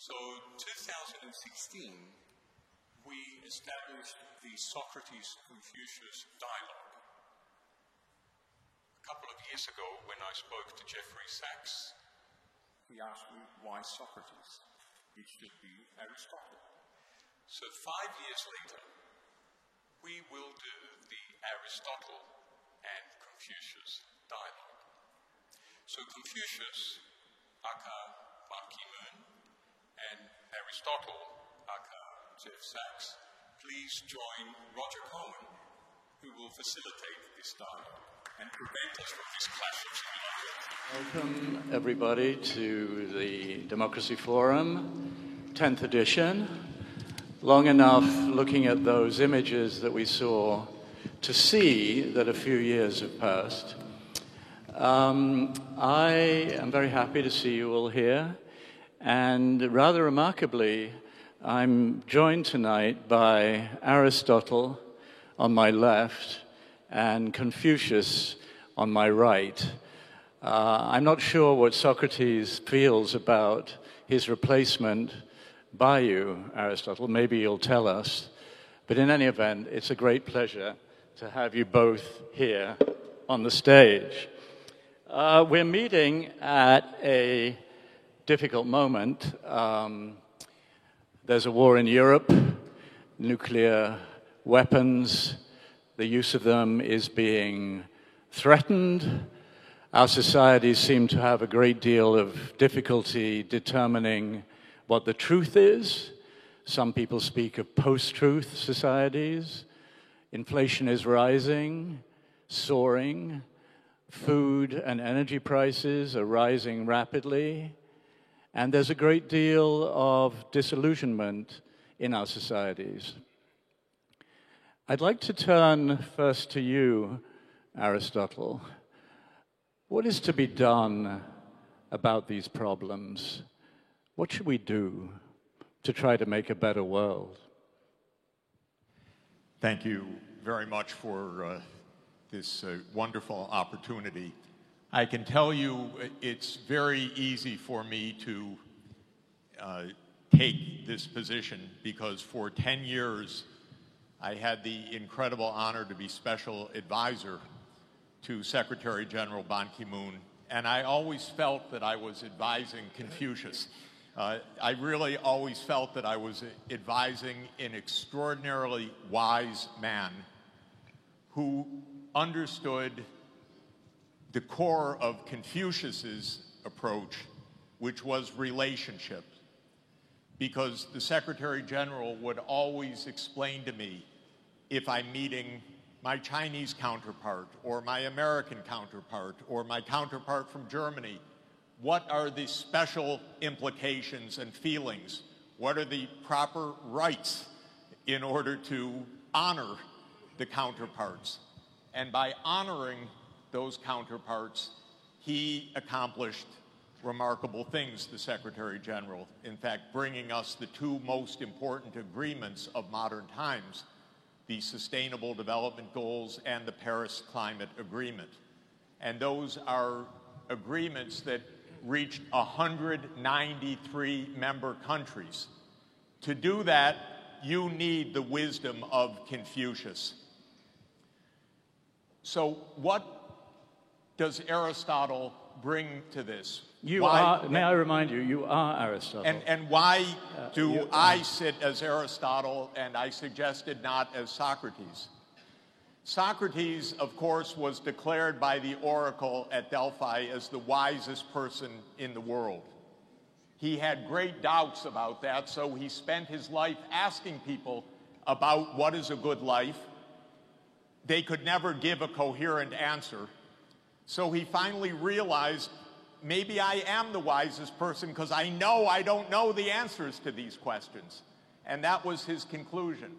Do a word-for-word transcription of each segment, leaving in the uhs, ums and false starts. So twenty sixteen, we established the Socrates-Confucius dialogue. A couple of years ago, when I spoke to Jeffrey Sachs, he asked me, why Socrates? It should be Aristotle. So five years later, we will do the Aristotle and Confucius dialogue. So Confucius, aka Ban Ki-moon, and Aristotle, aka Jeff Sachs, please join Roger Cohen, who will facilitate this dialogue and prevent us from this clash of civilizations. Welcome, everybody, to the Democracy Forum, tenth edition. Long enough looking at those images that we saw to see that a few years have passed. Um, I am very happy to see you all here, and rather remarkably, I'm joined tonight by Aristotle on my left and Confucius on my right. Uh, I'm not sure what Socrates feels about his replacement by you, Aristotle. Maybe you'll tell us. But in any event, it's a great pleasure to have you both here on the stage. Uh, we're meeting at a difficult moment. Um, there's a war in Europe. Nuclear weapons, the use of them is being threatened. Our societies seem to have a great deal of difficulty determining what the truth is. Some people speak of post-truth societies. Inflation is rising, soaring. Food and energy prices are rising rapidly. And there's a great deal of disillusionment in our societies. I'd like to turn first to you, Aristotle. What is to be done about these problems? What should we do to try to make a better world? Thank you very much for uh, this uh, wonderful opportunity. I can tell you it's very easy for me to uh, take this position because for ten years I had the incredible honor to be special advisor to Secretary General Ban Ki-moon, and I always felt that I was advising Confucius. Uh, I really always felt that I was advising an extraordinarily wise man who understood the core of Confucius's approach, which was relationship. Because the Secretary General would always explain to me, if I'm meeting my Chinese counterpart or my American counterpart or my counterpart from Germany, what are the special implications and feelings? What are the proper rights in order to honor the counterparts? And by honoring those counterparts, he accomplished remarkable things, the Secretary General, in fact, bringing us the two most important agreements of modern times, the Sustainable Development Goals and the Paris Climate Agreement. And those are agreements that reached one hundred ninety-three member countries. To do that, you need the wisdom of Confucius. So what does Aristotle bring to this? You why, are, may I remind you, you are Aristotle. And, and why uh, do you, I sit as Aristotle and I suggested not as Socrates? Socrates, of course, was declared by the oracle at Delphi as the wisest person in the world. He had great doubts about that, so he spent his life asking people about what is a good life. They could never give a coherent answer. So he finally realized, maybe I am the wisest person because I know I don't know the answers to these questions. And that was his conclusion.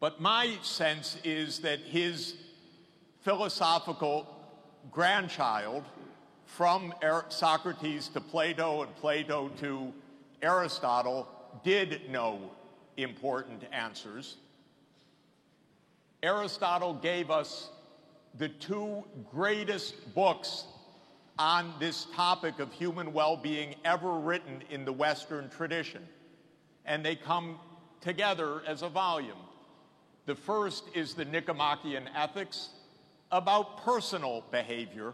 But my sense is that his philosophical grandchild, from Socrates to Plato and Plato to Aristotle, did know important answers. Aristotle gave us the two greatest books on this topic of human well-being ever written in the Western tradition, and they come together as a volume. The first is the Nicomachean Ethics, about personal behavior,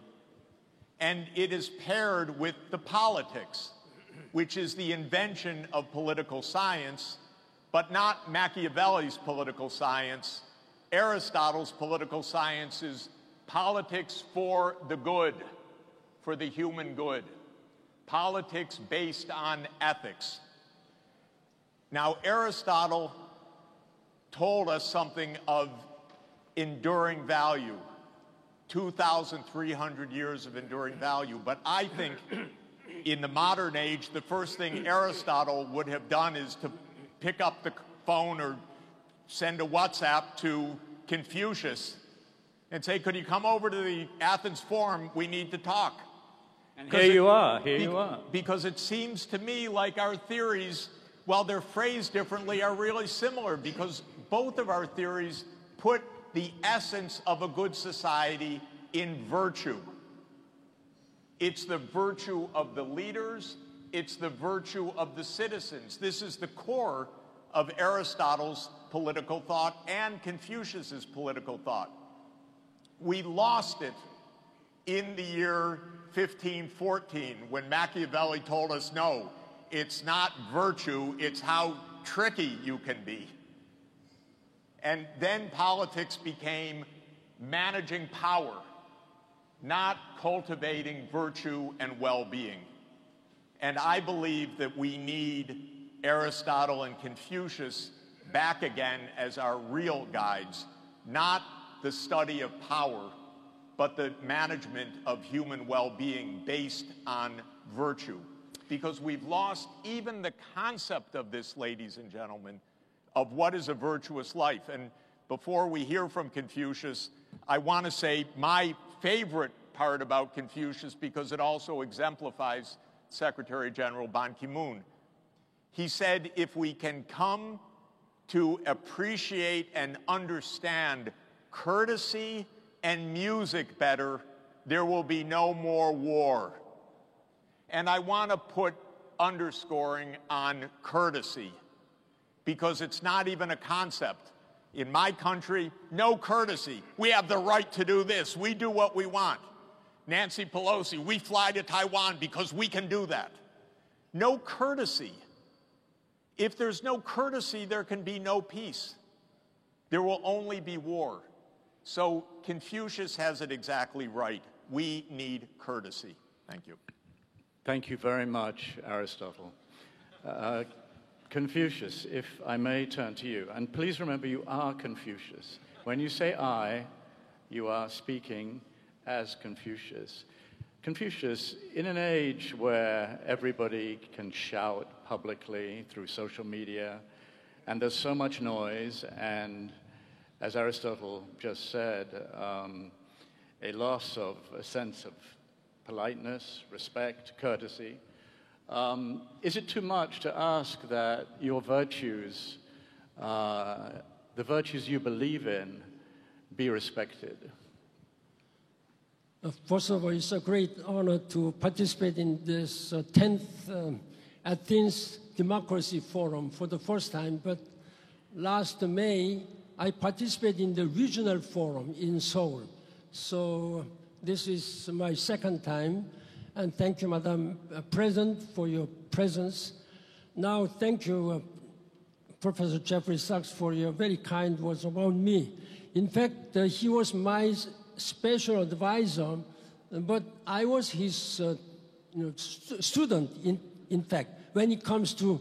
and it is paired with the Politics, which is the invention of political science, but not Machiavelli's political science. Aristotle's political science is politics for the good, for the human good. Politics based on ethics. Now, Aristotle told us something of enduring value, two thousand three hundred years of enduring value. But I think in the modern age, the first thing Aristotle would have done is to pick up the phone or send a WhatsApp to Confucius and say, could you come over to the Athens Forum? We need to talk. And here you are, here you are. Because it seems to me like our theories, while they're phrased differently, are really similar, because both of our theories put the essence of a good society in virtue. It's the virtue of the leaders. It's the virtue of the citizens. This is the core of Aristotle's political thought and Confucius's political thought. We lost it in the year fifteen fourteen when Machiavelli told us, no, it's not virtue, it's how tricky you can be. And then politics became managing power, not cultivating virtue and well-being. And I believe that we need Aristotle and Confucius back again as our real guides, not the study of power, but the management of human well-being based on virtue. Because we've lost even the concept of this, ladies and gentlemen, of what is a virtuous life. And before we hear from Confucius, I want to say my favorite part about Confucius, because it also exemplifies Secretary General Ban Ki-moon. He said, if we can come to appreciate and understand courtesy and music better, there will be no more war. And I want to put underscoring on courtesy, because it's not even a concept. In my country, no courtesy. We have the right to do this. We do what we want. Nancy Pelosi, we fly to Taiwan because we can do that. No courtesy. If there's no courtesy, there can be no peace. There will only be war. So Confucius has it exactly right. We need courtesy. Thank you. Thank you very much, Aristotle. Uh, Confucius, if I may turn to you, and please remember you are Confucius. When you say I, you are speaking as Confucius. Confucius, in an age where everybody can shout publicly through social media, and there's so much noise, and as Aristotle just said, um, a loss of a sense of politeness, respect, courtesy, Um, is it too much to ask that your virtues, uh, the virtues you believe in, be respected? First of all, it's a great honor to participate in this uh, tenth um, Athens Democracy Forum for the first time. But last May, I participated in the regional forum in Seoul. So this is my second time. And thank you, Madam President, for your presence. Now, thank you, uh, Professor Jeffrey Sachs, for your very kind words about me. In fact, uh, he was my special advisor, but I was his uh, you know, st student, in, in fact, when it comes to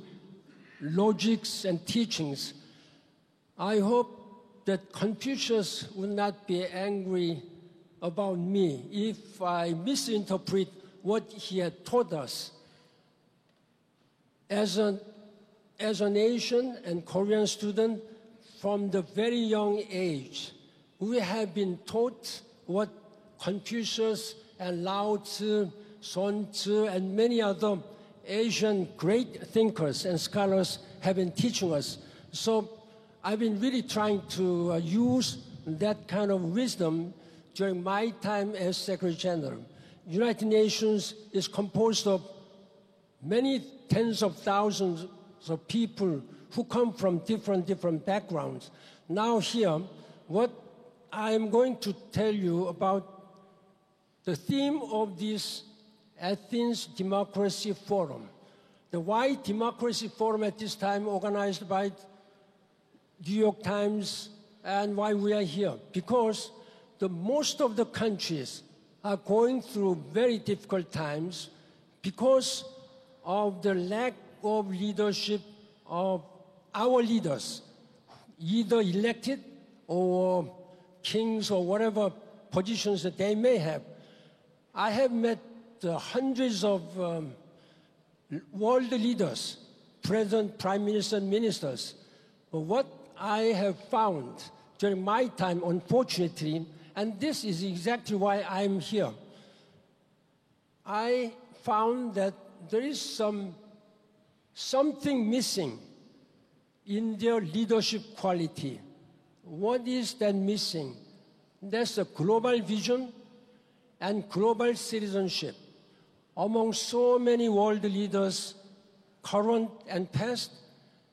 logics and teachings. I hope that Confucius will not be angry about me if I misinterpret what he had taught us. As a, as a nation and Korean student, from the very young age, we have been taught what Confucius and Lao Tzu, Sun Tzu, and many other Asian great thinkers and scholars have been teaching us. So I've been really trying to uh, use that kind of wisdom during my time as Secretary General. United Nations is composed of many tens of thousands of people who come from different, different backgrounds. Now here, what I'm going to tell you about the theme of this Athens Democracy Forum. The Wide Democracy Forum at this time organized by New York Times, and why we are here. Because the most of the countries are going through very difficult times because of the lack of leadership of our leaders, either elected or kings or whatever positions that they may have. I have met uh, hundreds of um, world leaders, president, prime minister, and ministers. But what I have found during my time, unfortunately, and this is exactly why I'm here, I found that there is some something missing in their leadership quality. What is that missing? That's a global vision and global citizenship. Among so many world leaders, current and past,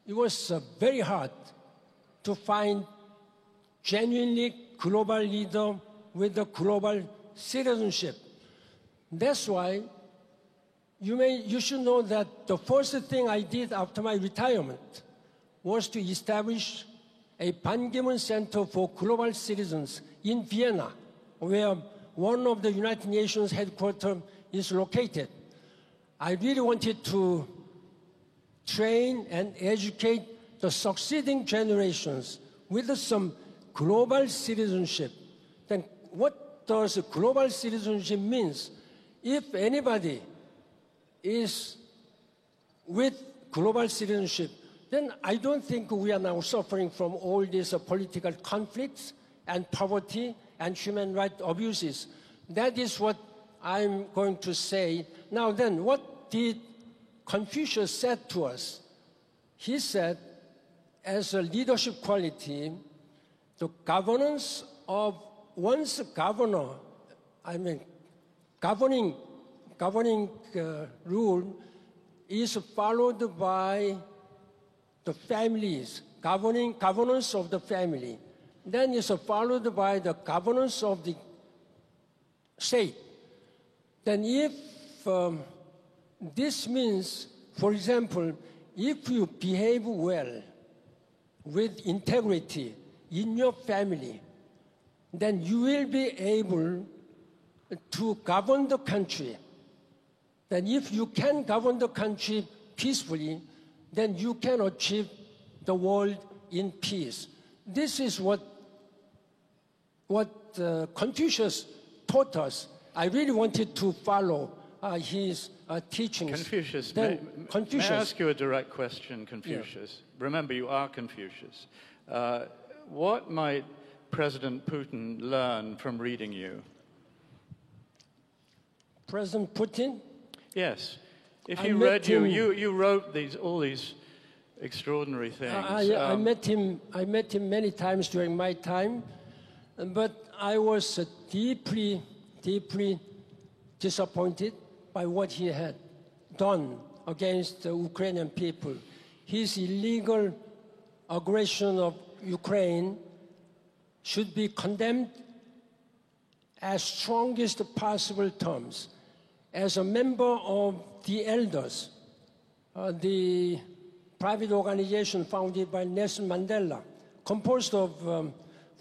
it was uh, very hard to find genuinely global leader with a global citizenship. That's why you, may, you should know that the first thing I did after my retirement was to establish a Ban Ki-moon Center for Global Citizens in Vienna, where one of the United Nations headquarters is located. I really wanted to train and educate the succeeding generations with some global citizenship. Then what does global citizenship means? If anybody is with global citizenship, then I don't think we are now suffering from all these uh, political conflicts and poverty and human rights abuses. That is what I'm going to say. Now then, what did Confucius said to us? He said, as a leadership quality, the governance of one's governor, I mean, governing, governing uh, rule is followed by the families, governing, governance of the family. Then it's followed by the governance of the state. Then if um, this means, for example, if you behave well with integrity in your family, then you will be able to govern the country. Then if you can govern the country peacefully, then you can achieve the world in peace. This is what, what uh, Confucius taught us. I really wanted to follow uh, his uh, teachings. Confucius, may, Confucius, may I ask you a direct question, Confucius? Yeah. Remember, you are Confucius. Uh, what might President Putin learn from reading you? President Putin? Yes. If he read you, you, you wrote these, all these extraordinary things. I, I, um, I, met him, I met him many times during my time, but I was deeply, deeply disappointed by what he had done against the Ukrainian people. His illegal aggression of Ukraine should be condemned as strongest possible terms. As a member of the Elders, uh, the private organization founded by Nelson Mandela, composed of um,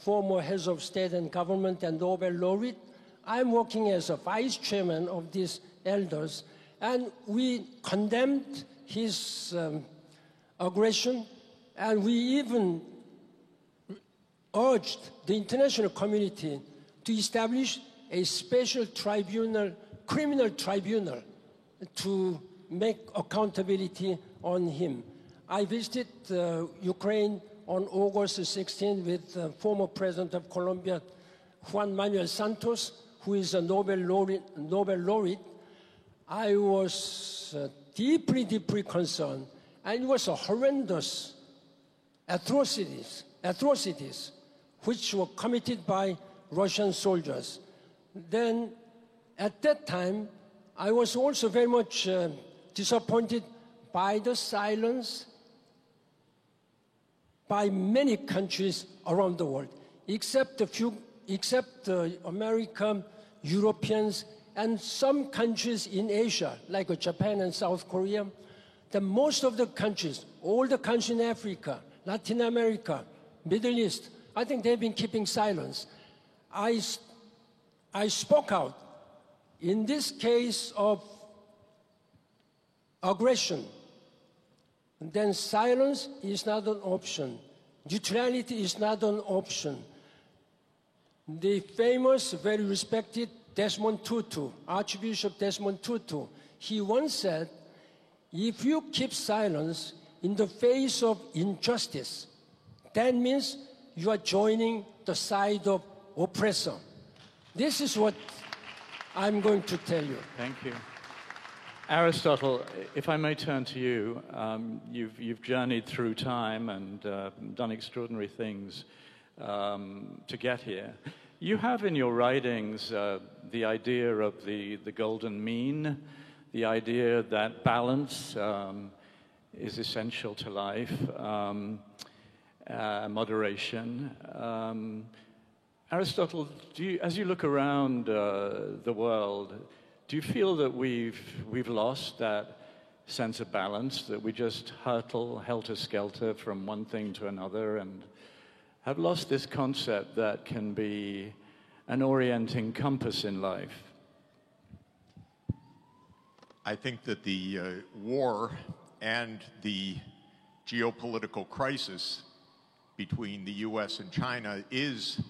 former heads of state and government and Nobel laureate, I'm working as a vice chairman of these Elders, and we condemned his um, aggression, and we even urged the international community to establish a special tribunal, criminal tribunal, to make accountability on him. I visited uh, Ukraine on August sixteenth with uh, former President of Colombia, Juan Manuel Santos, who is a Nobel laureate. Nobel laureate. I was uh, deeply, deeply concerned, and it was a horrendous atrocities, atrocities which were committed by Russian soldiers. Then At that time, I was also very much uh, disappointed by the silence by many countries around the world, except a few, except uh, America, Europeans, and some countries in Asia, like uh, Japan and South Korea. The most of the countries, all the countries in Africa, Latin America, Middle East, I think they've been keeping silence. I, I spoke out. In this case of aggression, then silence is not an option. Neutrality is not an option. The famous, very respected Desmond Tutu, Archbishop Desmond Tutu, he once said, if you keep silence in the face of injustice, that means you are joining the side of oppressor. This is what I'm going to tell you. Thank you. Aristotle, if I may turn to you, um, you've, you've journeyed through time and uh, done extraordinary things um, to get here. You have in your writings uh, the idea of the, the golden mean, the idea that balance um, is essential to life, um, uh, moderation. Um, Aristotle, do you, as you look around uh, the world, do you feel that we've, we've lost that sense of balance, that we just hurtle helter-skelter from one thing to another and have lost this concept that can be an orienting compass in life? I think that the uh, war and the geopolitical crisis between the U S and China is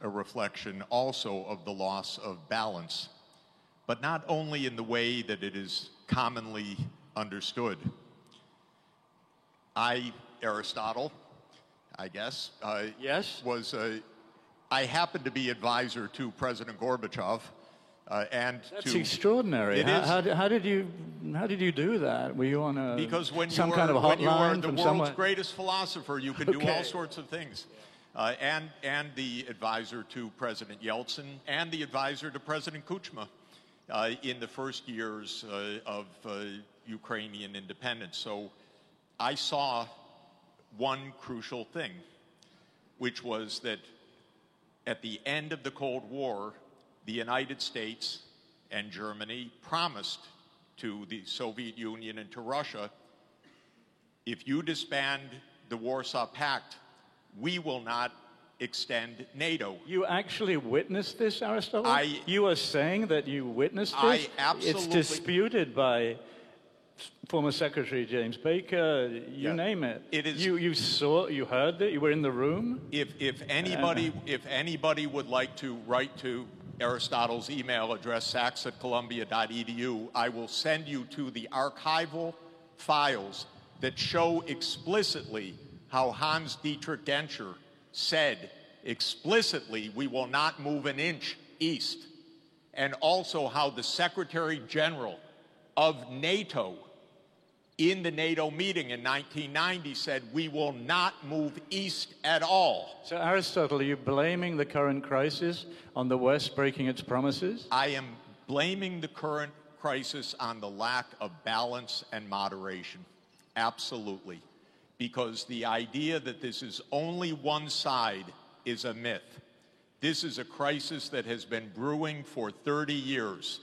a reflection also of the loss of balance, but not only in the way that it is commonly understood. I, Aristotle, I guess, uh, yes, was uh, I happened to be advisor to President Gorbachev, uh, and that's to, extraordinary. It how, is, how, did, how did you how did you do that? Were you on a because when some you are, kind of a hotline when you are the world's somewhere? Greatest philosopher, you can okay. do all sorts of things. Uh, and and the advisor to President Yeltsin and the advisor to President Kuchma. Uh, in the first years uh, of uh, Ukrainian independence. So I saw one crucial thing, which was that at the end of the Cold War, the United States and Germany promised to the Soviet Union and to Russia, if you disband the Warsaw Pact, we will not extend NATO. You actually witnessed this, Aristotle? I, you are saying that you witnessed this? I absolutely... It's disputed by former Secretary James Baker, you yeah. name it. It is, you, you saw, you heard that, you were in the room? If, if, anybody, uh, if anybody would like to write to Aristotle's email address, sachs at columbia dot e d u, I will send you to the archival files that show explicitly how Hans Dietrich Genscher said explicitly, we will not move an inch east, and also how the Secretary General of NATO in the NATO meeting in nineteen ninety said, we will not move east at all. So Aristotle, are you blaming the current crisis on the West breaking its promises? I am blaming the current crisis on the lack of balance and moderation, absolutely. Because the idea that this is only one side is a myth. This is a crisis that has been brewing for thirty years.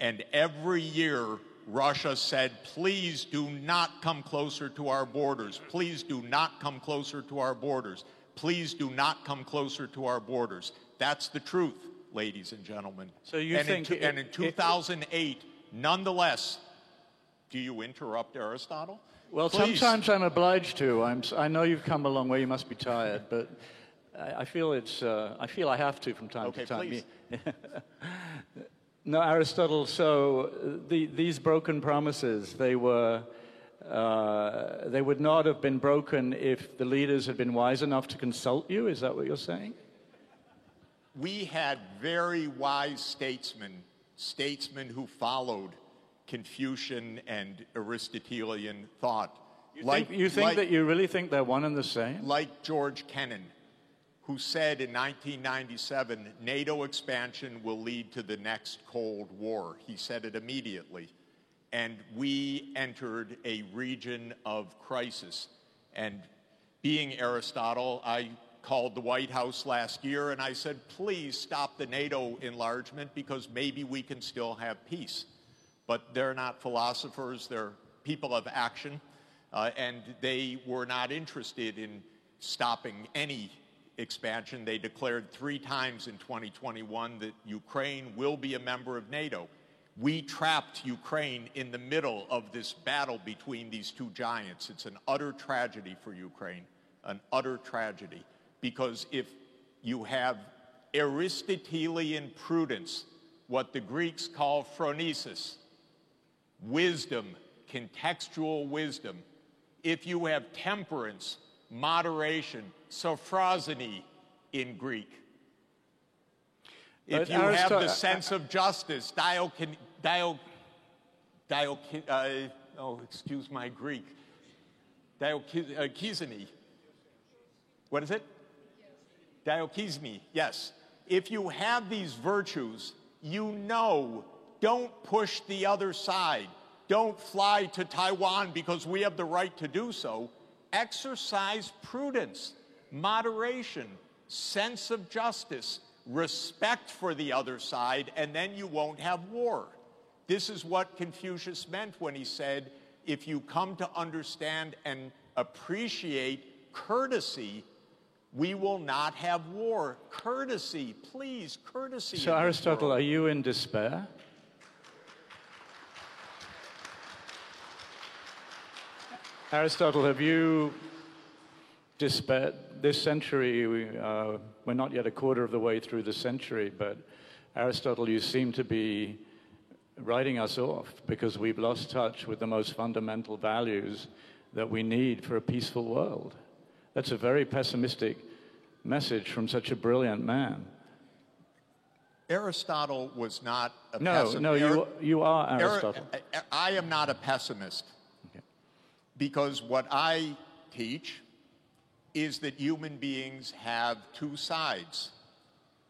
And every year, Russia said, please do not come closer to our borders. Please do not come closer to our borders. Please do not come closer to our borders. That's the truth, ladies and gentlemen. So you and think... In it, and in two thousand eight, it, nonetheless... Do you interrupt Aristotle? Well, please. Sometimes I'm obliged to. I'm, I know you've come a long way. You must be tired, but I, I feel it's. Uh, I feel I have to from time okay, to time. Please. No, Aristotle. So the, these broken promises, they were, uh, they would not have been broken if the leaders had been wise enough to consult you. Is that what you're saying? We had very wise statesmen, statesmen who followed Confucian and Aristotelian thought. You like, think, you think like, that you really think they're one and the same? Like George Kennan, who said in nineteen ninety-seven, NATO expansion will lead to the next Cold War. He said it immediately. And we entered a region of crisis. And being Aristotle, I called the White House last year and I said, please stop the NATO enlargement because maybe we can still have peace. But they're not philosophers, they're people of action, uh, and they were not interested in stopping any expansion. They declared three times in twenty twenty-one that Ukraine will be a member of NATO. We trapped Ukraine in the middle of this battle between these two giants. It's an utter tragedy for Ukraine, an utter tragedy, because if you have Aristotelian prudence, what the Greeks call phronesis, wisdom, contextual wisdom, if you have temperance, moderation, sophrosyne in Greek, if but you Aristotle, have the sense of justice, diokin, dio, diokin, uh, oh, excuse my Greek, diokizine. Uh, what is it? Diokizine, yes. If you have these virtues, you know, don't push the other side. Don't fly to Taiwan because we have the right to do so. Exercise prudence, moderation, sense of justice, respect for the other side, and then you won't have war. This is what Confucius meant when he said, if you come to understand and appreciate courtesy, we will not have war. Courtesy, please, courtesy. So Aristotle, are you in despair? Aristotle, have you despaired? This century, we, uh, we're not yet a quarter of the way through the century, but Aristotle, you seem to be writing us off because we've lost touch with the most fundamental values that we need for a peaceful world. That's a very pessimistic message from such a brilliant man. Aristotle was not a no, pessimist. No, no, you, you are Aristotle. Ar I am not a pessimist. Okay. Because what I teach is that human beings have two sides.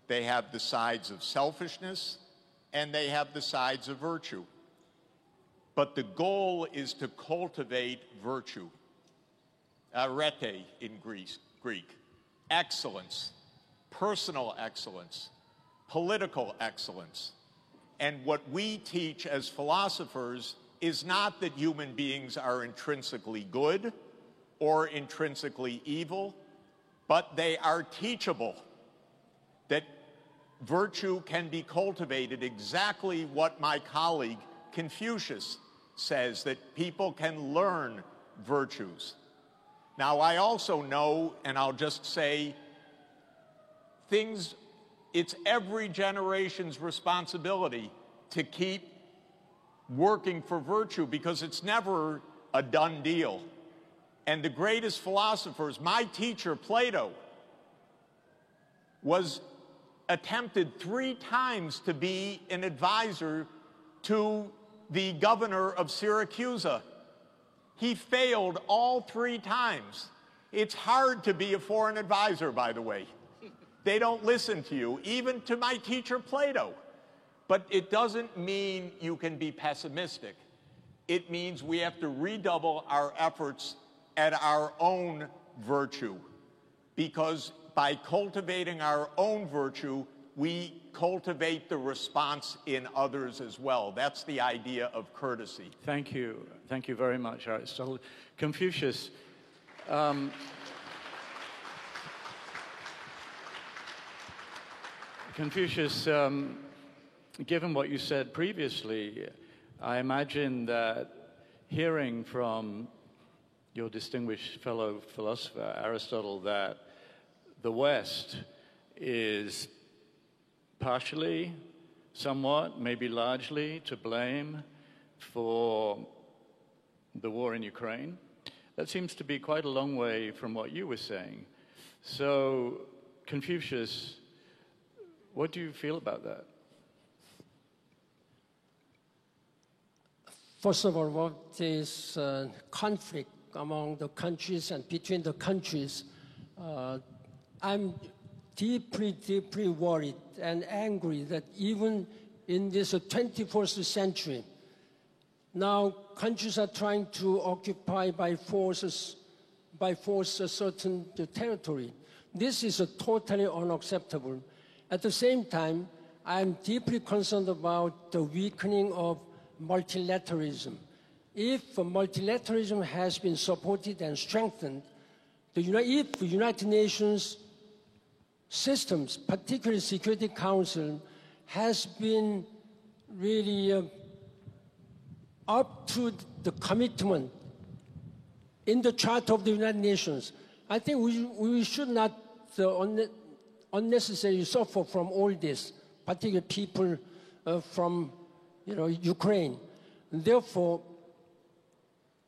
They have the sides of selfishness and they have the sides of virtue. But the goal is to cultivate virtue. Arete in Greece, Greek. Excellence, personal excellence, political excellence. And what we teach as philosophers is not that human beings are intrinsically good or intrinsically evil, but they are teachable, that virtue can be cultivated, exactly what my colleague Confucius says, that people can learn virtues. Now, I also know, and I'll just say, things, it's every generation's responsibility to keep working for virtue because it's never a done deal. And the greatest philosophers, my teacher, Plato, was attempted three times to be an advisor to the governor of Syracuse. He failed all three times. It's hard to be a foreign advisor, by the way. They don't listen to you, even to my teacher, Plato. But it doesn't mean you can be pessimistic. It means we have to redouble our efforts at our own virtue, because by cultivating our own virtue, we cultivate the response in others as well. That's the idea of courtesy. Thank you. Thank you very much, Aristotle. Confucius, um, Confucius, um, given what you said previously, I imagine that hearing from your distinguished fellow philosopher, Aristotle, that the West is partially, somewhat, maybe largely to blame for the war in Ukraine. That seems to be quite a long way from what you were saying. So, Confucius, what do you feel about that? First of all, what this uh, conflict among the countries and between the countries, uh, I'm deeply, deeply worried and angry that even in this twenty-first century, now countries are trying to occupy by force, by force a certain territory. This is totally unacceptable. At the same time, I am deeply concerned about the weakening of multilateralism. If multilateralism has been supported and strengthened, the, if the United Nations systems, particularly Security Council, has been really uh, up to the commitment in the Charter of the United Nations, I think we, we should not uh, un unnecessarily suffer from all this, particularly people uh, from you know, Ukraine. Therefore,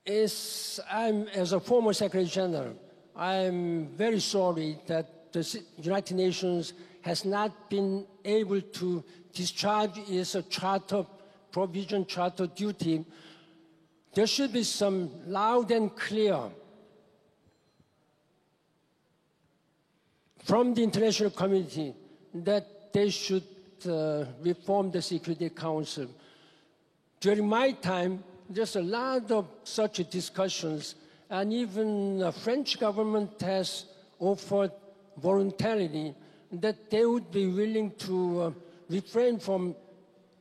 as, I'm, as a former Secretary General, I'm very sorry that the United Nations has not been able to discharge its charter provision, charter duty. There should be some loud and clear from the international community that they should uh, reform the Security Council. During my time, there's a lot of such discussions, and even the French government has offered voluntarily that they would be willing to uh, refrain from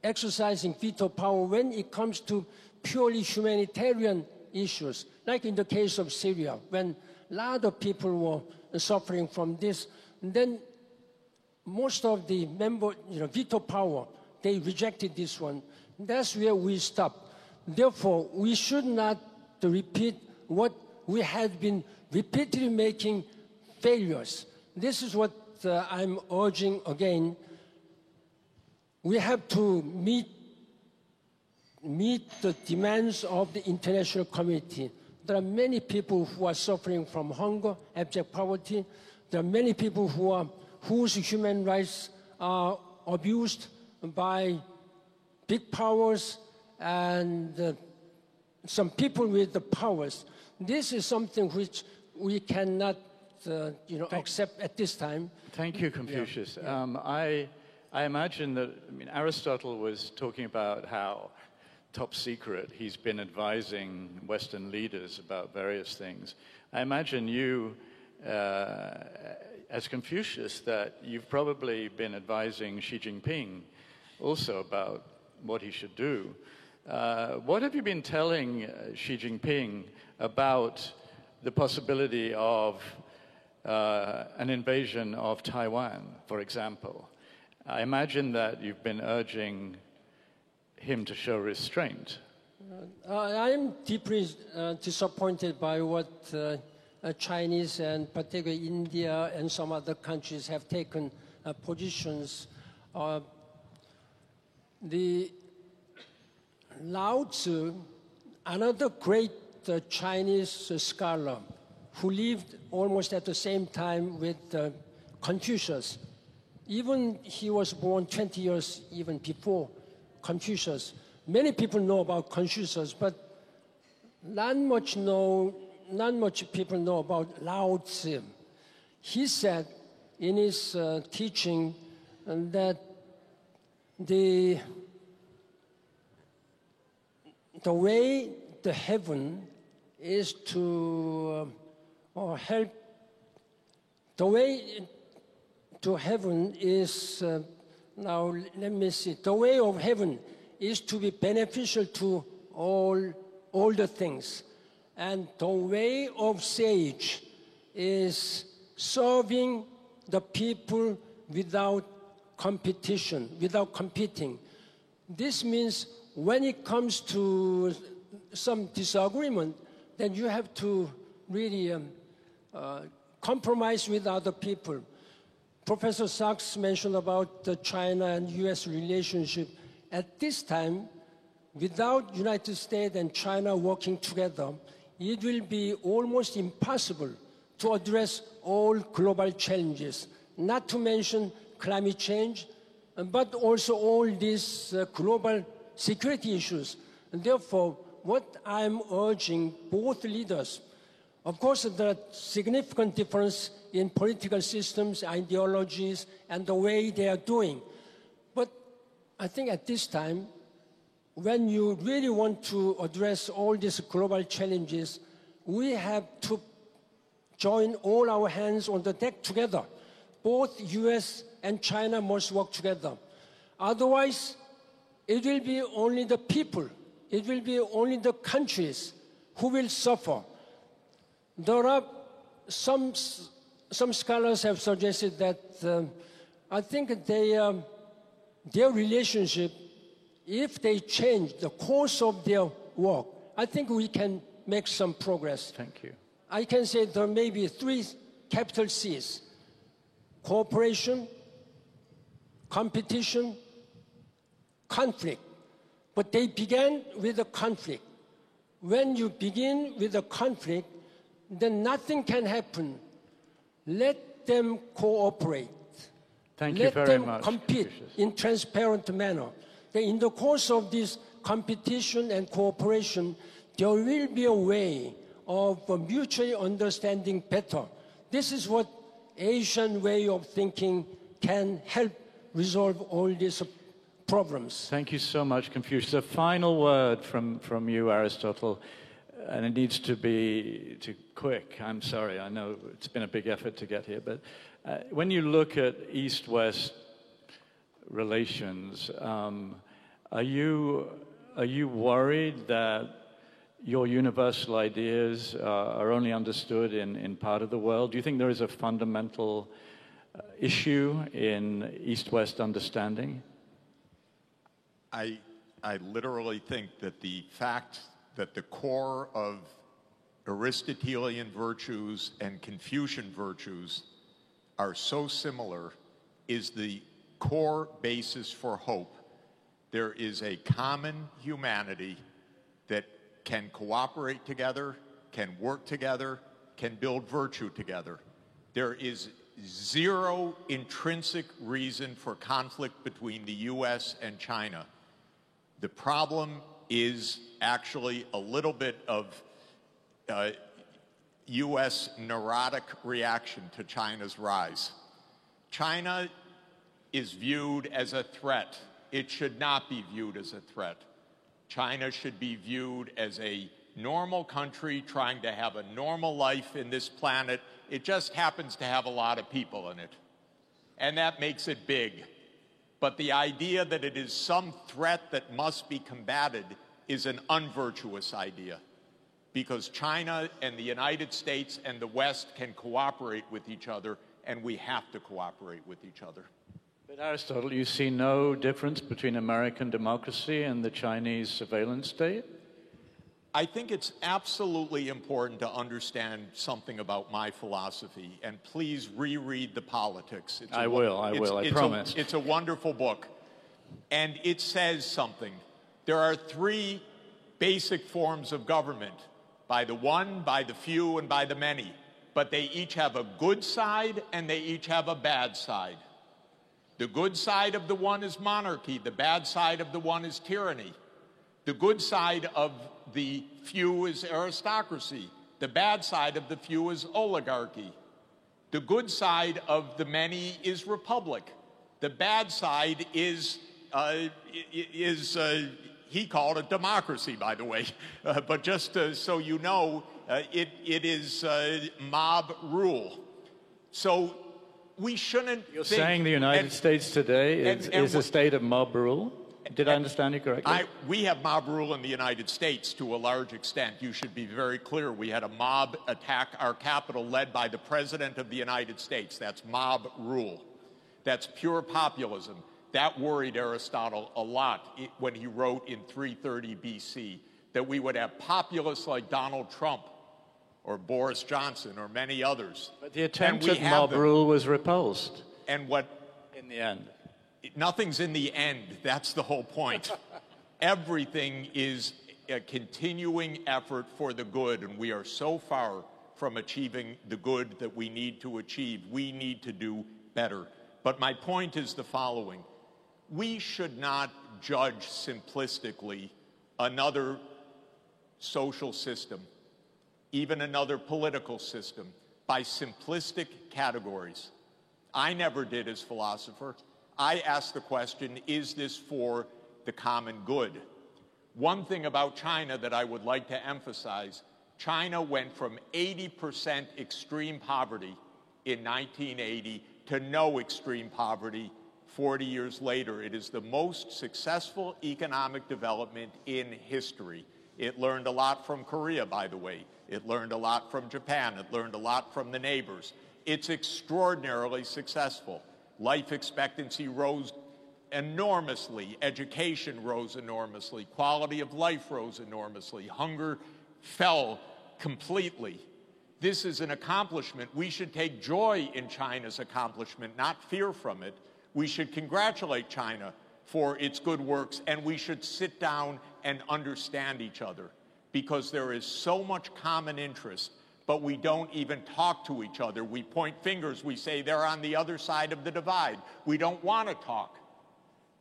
exercising veto power when it comes to purely humanitarian issues, like in the case of Syria, when a lot of people were suffering from this, and then most of the member, you know, veto power, they rejected this one. That's where we stopped. Therefore, we should not repeat what we had been repeatedly making failures. This is what uh, I'm urging again. We have to meet, meet the demands of the international community. There are many people who are suffering from hunger, abject poverty. There are many people who are, whose human rights are abused by big powers and uh, some people with the powers. This is something which we cannot uh, you know, Thank accept at this time. Thank you, Confucius. Yeah. Yeah. Um, I, I imagine that I mean, Aristotle was talking about how top secret he's been advising Western leaders about various things. I imagine you, uh, as Confucius, that you've probably been advising Xi Jinping also about what he should do. Uh, what have you been telling uh, Xi Jinping about the possibility of uh, an invasion of Taiwan, for example? I imagine that you've been urging him to show restraint. Uh, I'm deeply uh, disappointed by what uh, Chinese and particularly India and some other countries have taken uh, positions. Uh, the Lao Tzu, another great uh, Chinese uh, scholar who lived almost at the same time with uh, Confucius. Even he was born twenty years even before Confucius. Many people know about Confucius, but not much, know, not much people know about Lao Tzu. He said in his uh, teaching that the, the way to heaven is to uh, or help, the way to heaven is uh, Now, let me see. The way of heaven is to be beneficial to all, all the things. And the way of sage is serving the people without competition, without competing. This means when it comes to some disagreement, then you have to really um, uh, compromise with other people. Professor Sachs mentioned about the China and U S relationship. At this time, without United States and China working together, it will be almost impossible to address all global challenges, not to mention climate change, but also all these uh, global security issues. And therefore, what I'm urging both leaders, of course, there are significant differences in political systems, ideologies, and the way they are doing. But I think at this time, when you really want to address all these global challenges, we have to join all our hands on the deck together. Both U S and China must work together. Otherwise, it will be only the people, it will be only the countries who will suffer. There are some, some scholars have suggested that um, I think they, um, their relationship, if they change the course of their work, I think we can make some progress. Thank you. I can say there may be three capital C's: cooperation, competition, conflict. But they began with a conflict. When you begin with a conflict, then nothing can happen. Let them cooperate. Thank you very much. Let them compete in transparent manner. Then in the course of this competition and cooperation, there will be a way of mutually understanding better. This is what Asian way of thinking can help resolve all these problems. Thank you so much, Confucius. A final word from, from you, Aristotle, and it needs to be too quick. I'm sorry, I know it's been a big effort to get here, but uh, when you look at East-West relations, um, are you, are you worried that your universal ideas uh, are only understood in, in part of the world? Do you think there is a fundamental uh, issue in East-West understanding? I, I literally think that the fact that the core of Aristotelian virtues and Confucian virtues are so similar is the core basis for hope. There is a common humanity that can cooperate together, can work together, can build virtue together. There is zero intrinsic reason for conflict between the U S and China. The problem is actually a little bit of uh, U S neurotic reaction to China's rise. China is viewed as a threat. It should not be viewed as a threat. China should be viewed as a normal country trying to have a normal life in this planet. It just happens to have a lot of people in it. And that makes it big. But the idea that it is some threat that must be combated is an unvirtuous idea, because China and the United States and the West can cooperate with each other, and we have to cooperate with each other. But Aristotle, you see no difference between American democracy and the Chinese surveillance state? I think it's absolutely important to understand something about my philosophy, and please reread The Politics. It's I will, I will, I it's promise. A, it's a wonderful book, and it says something. There are three basic forms of government: by the one, by the few, and by the many. But they each have a good side, and they each have a bad side. The good side of the one is monarchy. The bad side of the one is tyranny. The good side of the few is aristocracy. The bad side of the few is oligarchy. The good side of the many is republic. The bad side is, uh, is uh, he called it democracy, by the way. Uh, but just uh, so you know, uh, it, it is uh, mob rule. So we shouldn't You're think, saying the United and, States today is, and, and is a state of mob rule? Did I understand you correctly? I, we have mob rule in the United States to a large extent. You should be very clear. We had a mob attack our Capitol led by the President of the United States. That's mob rule. That's pure populism. That worried Aristotle a lot when he wrote in three thirty B C that we would have populists like Donald Trump or Boris Johnson, or many others. But the attempt at mob rule was repulsed. And what? In the end. Nothing's in the end. That's the whole point. Everything is a continuing effort for the good, and we are so far from achieving the good that we need to achieve. We need to do better. But my point is the following. We should not judge simplistically another social system, even another political system, by simplistic categories. I never did as philosopher. I asked the question, is this for the common good? One thing about China that I would like to emphasize, China went from eighty percent extreme poverty in nineteen eighty to no extreme poverty forty years later. It is the most successful economic development in history. It learned a lot from Korea, by the way. It learned a lot from Japan. It learned a lot from the neighbors. It's extraordinarily successful. Life expectancy rose enormously. Education rose enormously. Quality of life rose enormously. Hunger fell completely. This is an accomplishment. We should take joy in China's accomplishment, not fear from it. We should congratulate China for its good works, and we should sit down and understand each other, because there is so much common interest, but we don't even talk to each other. We point fingers. We say they're on the other side of the divide. We don't want to talk.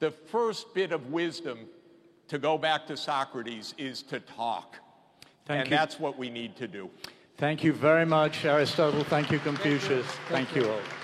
The first bit of wisdom, to go back to Socrates, is to talk. Thank and you. That's what we need to do. Thank you very much, Aristotle. Thank you, Confucius. Thank you, Thank you all.